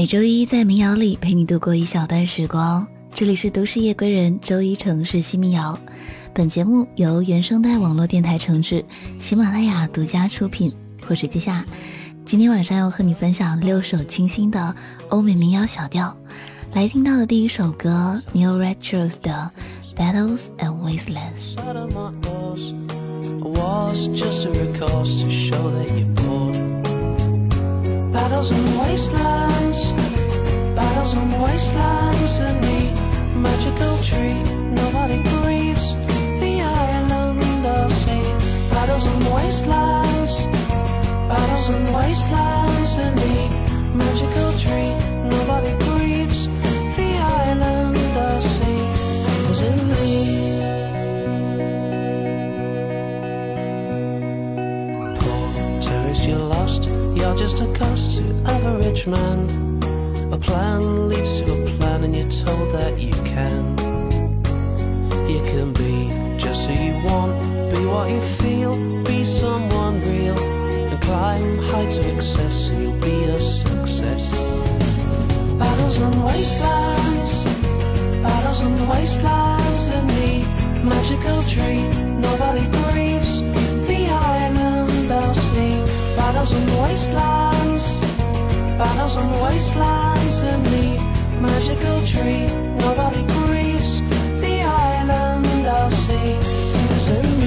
每周一在民谣里陪你度过一小段时光，这里是都市夜归人周一城市新民谣。本节目由原生态网络电台承制，喜马拉雅独家出品，我是季夏。今天晚上要和你分享6首清新的欧美民谣小调。来听到的第一首歌 New Retro's 的 Battles and Wastelands。 Was just a recourse to show that you're bored. Battles and wastelands, battles and wastelands, and the magical tree nobody grieves, the island of sea. Battles and wastelands, and the magical tree nobody grieves, the island of sea. Was in me.You're lost, you're just a cost to average man. A plan leads to a plan, and you're told that you can be just who you want, be what you feel, be someone real, and climb high to excess, and you'll be a success. Battles and wastelands, battles and wastelands, in the magical tree nobody grieves, the island I'll see. Battles and wastelands, and the magical tree nobody grieves, the island I'll see is in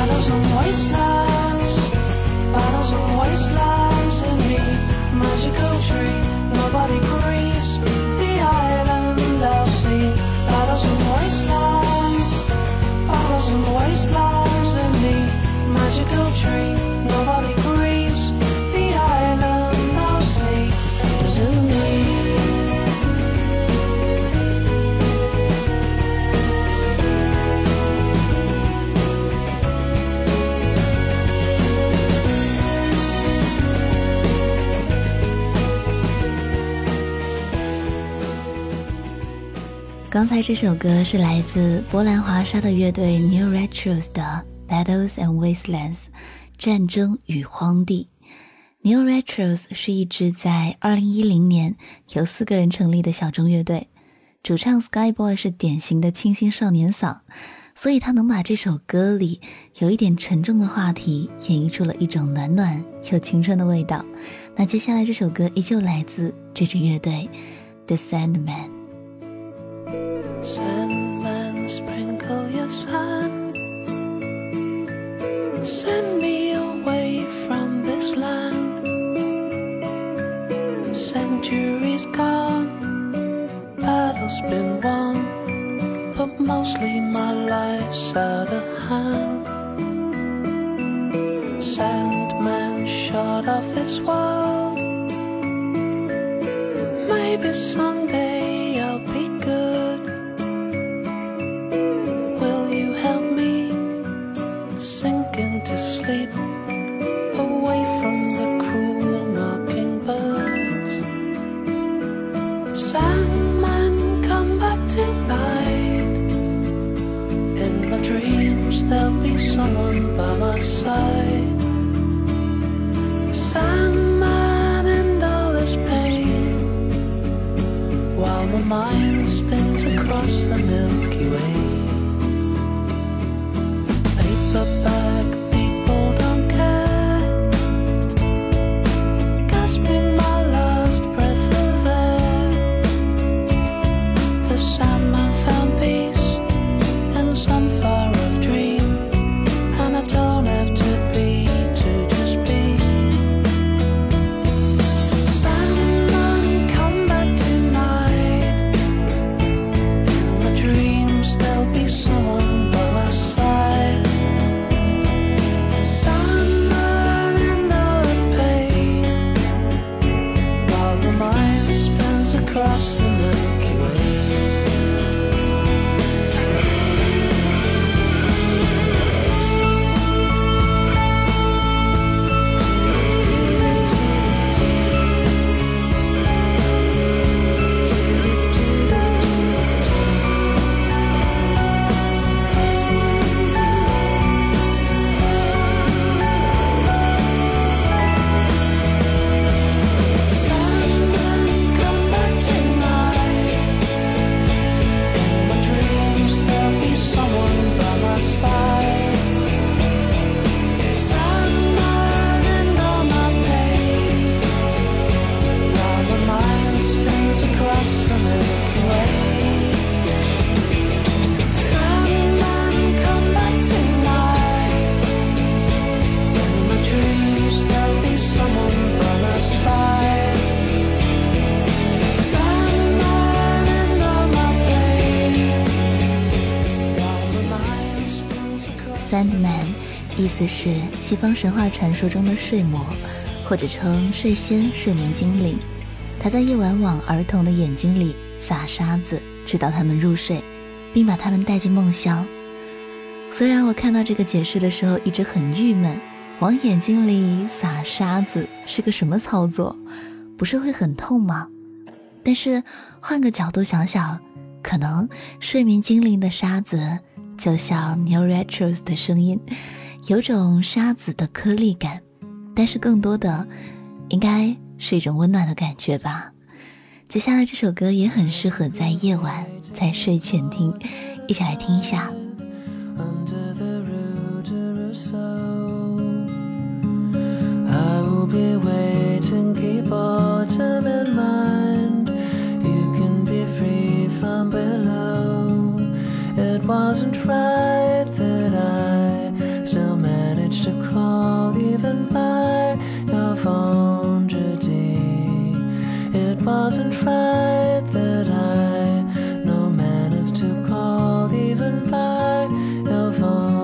battles and wastelands, in the magical tree nobody grieves, the island I'll see. Battles and wastelands, in the magical tree nobody grieves, the island I'll see is in me.刚才这首歌是来自波兰华沙的乐队 New Retro 的 Battles and Wastelands 战争与荒地。New Retro 是一支在2010年由4个人成立的小众乐队，主唱 Skyboy 是典型的清新少年嗓，所以他能把这首歌里有一点沉重的话题演绎出了一种暖暖又青春的味道。那接下来这首歌依旧来自这支乐队 The Sandman。Sandman, sprinkle your sand, send me away from this land. Centuries gone, battles been won, but mostly my life's out of hand. Sandman, short of this world, maybe someday sleep away from the cruel mocking birds. Sandman, come back tonight. In my dreams there'll be someone by my side. Sandman, end all this pain, while my mind spins across the Milky Way. Paperback Sandman, come back tonight. In my dreams there'll be Sandman 意思是西方神话传说中的睡魔，或者称睡仙、睡眠精灵。他在夜晚往儿童的眼睛里撒沙子，直到他们入睡，并把他们带进梦乡。虽然我看到这个解释的时候一直很郁闷，往眼睛里撒沙子是个什么操作，不是会很痛吗？但是换个角度想想，可能睡眠精灵的沙子就像 New Retro 的声音，有种沙子的颗粒感，但是更多的应该是一种温暖的感觉吧。接下来这首歌也很适合在夜晚在睡前听，一起来听一下。Under the root of soul, I will be waiting, keep autumn in mind. You can be free from below. It wasn't right that I still managed to crawl even by your Vendredi. It wasn't right that I know manners to call even by your Vendredi.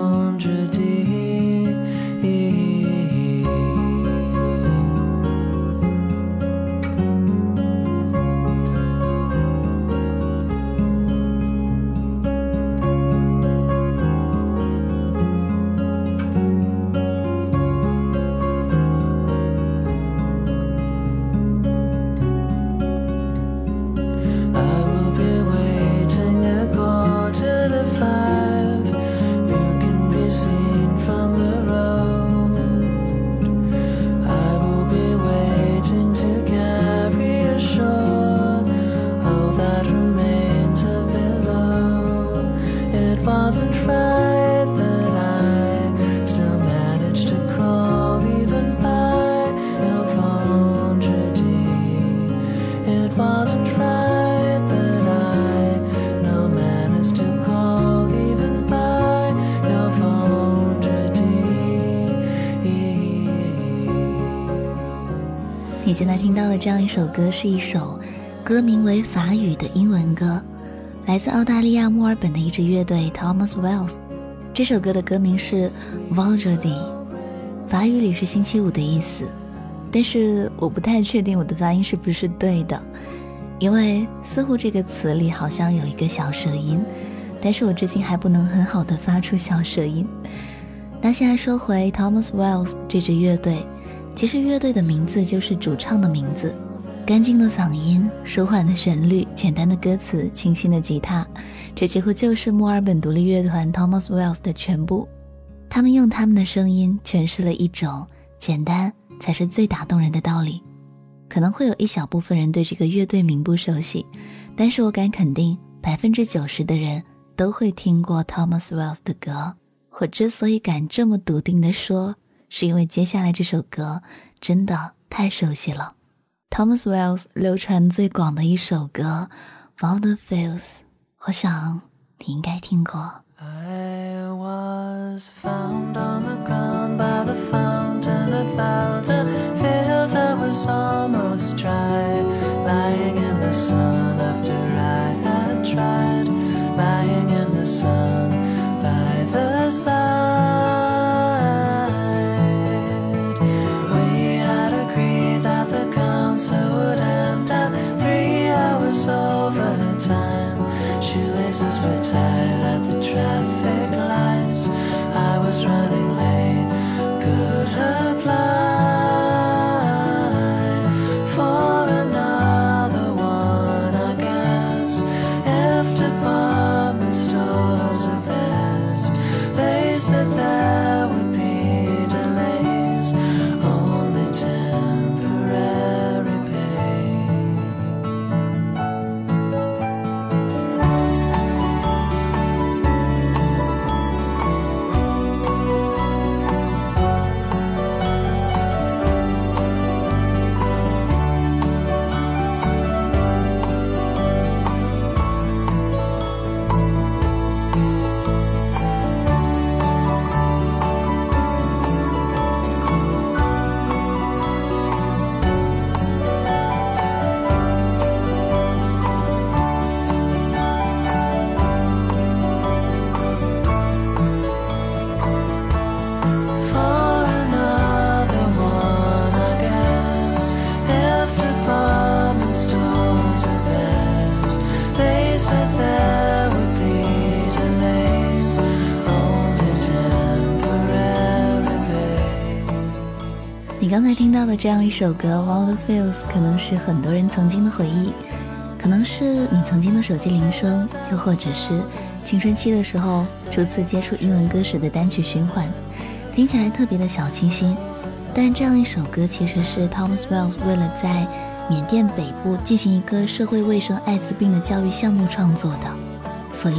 你现在听到的这样一首歌是一首歌名为法语的英文歌，来自澳大利亚墨尔本的一支乐队 Thomas Wells。 这首歌的歌名是 Vendredi， 法语里是星期五的意思，但是我不太确定我的发音是不是对的，因为似乎这个词里好像有一个小舌音，但是我至今还不能很好的发出小舌音。那现在说回 Thomas Wells 这支乐队，其实乐队的名字就是主唱的名字，干净的嗓音，舒缓的旋律，简单的歌词，清新的吉他，这几乎就是墨尔本独立乐团 Thomas Wells 的全部。他们用他们的声音诠释了一种简单才是最打动人的道理。可能会有一小部分人对这个乐队名不熟悉，但是我敢肯定 90% 的人都会听过 Thomas Wells 的歌。我之所以敢这么笃定地说，是因为接下来这首歌真的太熟悉了。 Thomas Wells 流传最广的一首歌 Vaudevilles， 我想你应该听过。 I was found on the ground by the fountain at Vaudevilles. I was almost dry, lying in the sun after I had tried, lying in the sun by the side.Shoelaces were tied at the traffic lights. I was running late, could apply for another one, I guess. If department stores are best, they said there would be delays, only temporary 刚才听到的这样一首歌 Wild Feels 可能是很多人曾经的回忆，可能是你曾经的手机铃声，又或者是青春期的时候初次接触英文歌时的单曲循环，听起来特别的小清新。但这样一首歌其实是 Thomas Wells 为了在缅甸北部进行一个社会卫生艾滋病的教育项目创作的，所以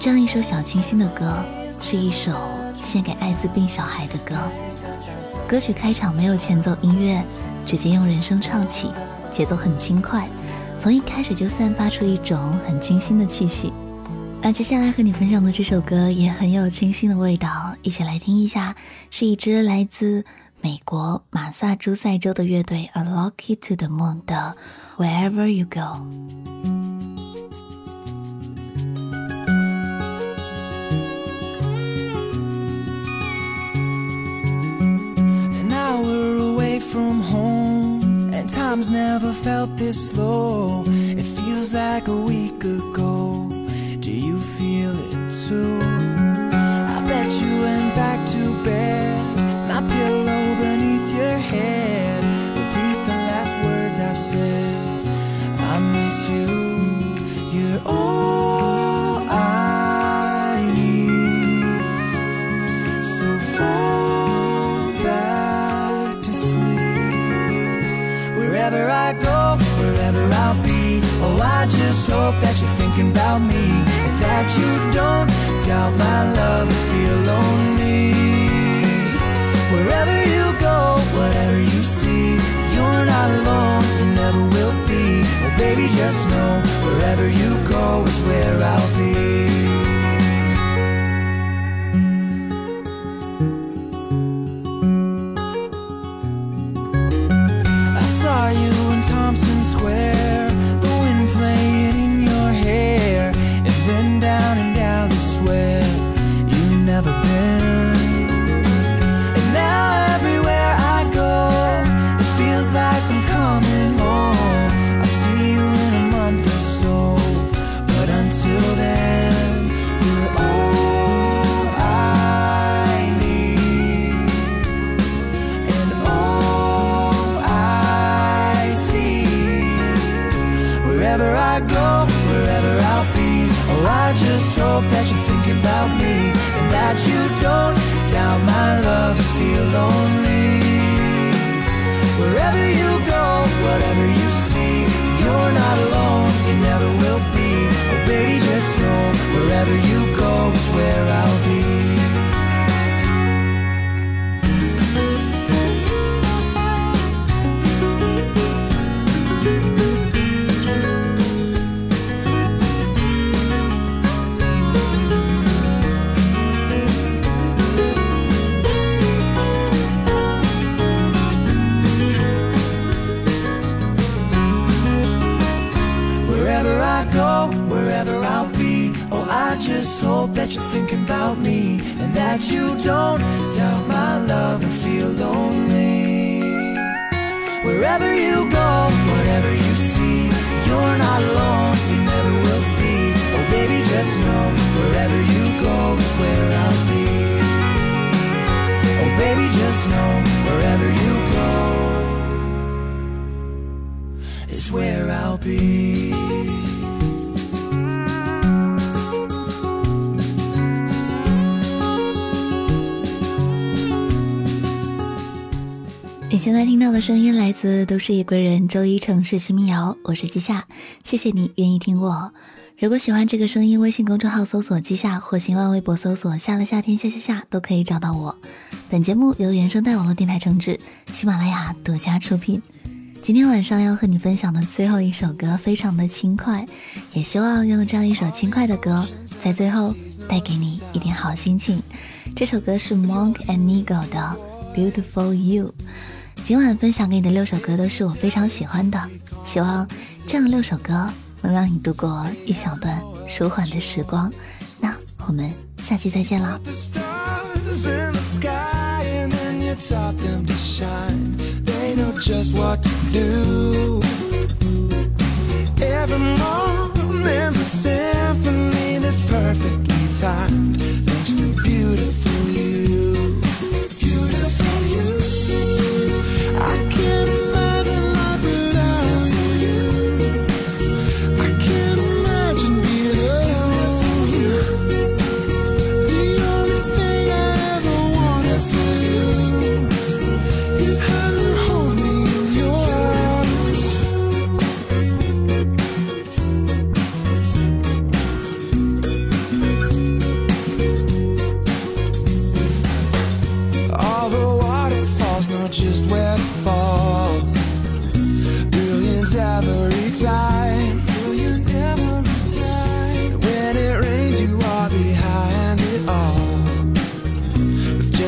这样一首小清新的歌是一首献给艾滋病小孩的歌。歌曲开场没有前奏音乐，直接用人声唱起，节奏很轻快，从一开始就散发出一种很清新的气息。那接下来和你分享的这首歌也很有清新的味道，一起来听一下，是一支来自美国马萨诸塞州的乐队 Unlock It to the Moon 的 Wherever You Go。From home, and time's never felt this slow. It feels like a week ago. Do you feel it too? I bet you went back to bed, my pillow beneath your head. Repeat the last words I said. I miss you. You're all I need. So fall back to sleep.Wherever I go, wherever I'll be. Oh, I just hope that you're thinking about me, and that you don't doubt my love or feel lonely. Wherever you go, whatever you see, you're not alone, you never will be. Oh, baby, just know, wherever you go is where I'll be.Thompson Square, the wind playing in your hair, and then down in Dallas where you've never been. And now everywhere I go, it feels like I'm coming home. I'll see you in a month or so, but until then, you're all I need, and all. Wherever I go, wherever I'll be. Oh, I just hope that you're thinking about me, and that you don't doubt my love or feel lonely. Wherever you go, whatever you see, you're not alone, you never will be. Oh, baby, just know, wherever you go is where I'll be.Wherever I'll be, oh, I just hope that you're thinking about me, and that you don't doubt my love and feel lonely. Wherever you go, whatever you see, you're not alone, you never will be. Oh, baby, just know, wherever you go is where I'll be. Oh, baby, just know, wherever you go is where I'll be.你现在听到的声音来自都市一归人周一城市新民谣，我是季夏，谢谢你愿意听我。如果喜欢这个声音，微信公众号搜索季夏，或新浪微博搜索夏了夏天夏都可以找到我。本节目由原声带网络电台承制，喜马拉雅独家出品。今天晚上要和你分享的最后一首歌非常的轻快，也希望用这样一首轻快的歌在最后带给你一点好心情。这首歌是 Monk and Negro 的 Beautiful You。今晚分享给你的6首歌都是我非常喜欢的，希望这样6首歌能让你度过一小段舒缓的时光。那我们下期再见了。Thanks to beautiful you.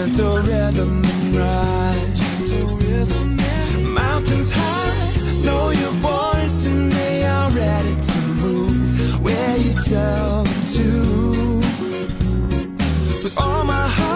gentle rhythm and ride. Mountains high, know your voice, and they are ready to move where you tell them to. With all my heart.